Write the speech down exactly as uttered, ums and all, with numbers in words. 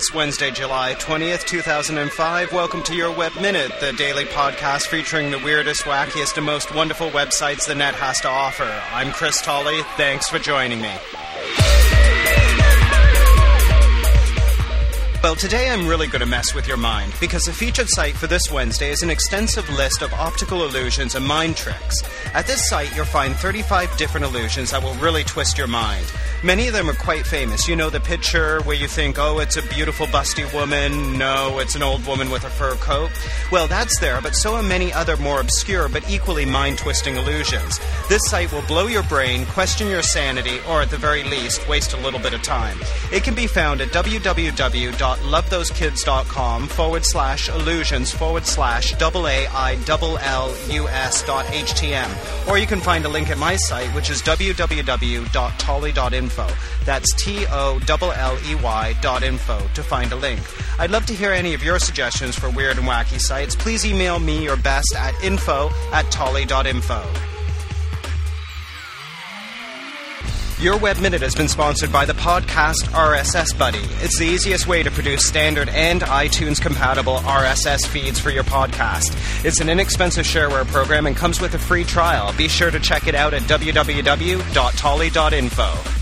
It's Wednesday, July twentieth, two thousand five. Welcome to your Web Minute, the daily podcast featuring the weirdest, wackiest, and most wonderful websites the net has to offer. I'm Chris Tolley. Thanks for joining me. Well, today I'm really going to mess with your mind, because the featured site for this Wednesday is an extensive list of optical illusions and mind tricks. At this site, you'll find thirty-five different illusions that will really twist your mind. Many of them are quite famous. You know the picture where you think, oh, it's a beautiful, busty woman. No, it's an old woman with a fur coat. Well, that's there, but so are many other more obscure but equally mind-twisting illusions. This site will blow your brain, question your sanity, or at the very least, waste a little bit of time. It can be found at www.lovethosekids.com forward slash illusions forward slash double A I double L U S dot HTM. Or you can find a link at my site, which is www dot tolley dot info. That's T O L L E Y dot info to find a link. I'd love to hear any of your suggestions for weird and wacky sites. Please email me your best at info at tolley.info. Your Web Minute has been sponsored by the podcast R S S Buddy. It's the easiest way to produce standard and iTunes-compatible R S S feeds for your podcast. It's an inexpensive shareware program and comes with a free trial. Be sure to check it out at www dot tolley dot info.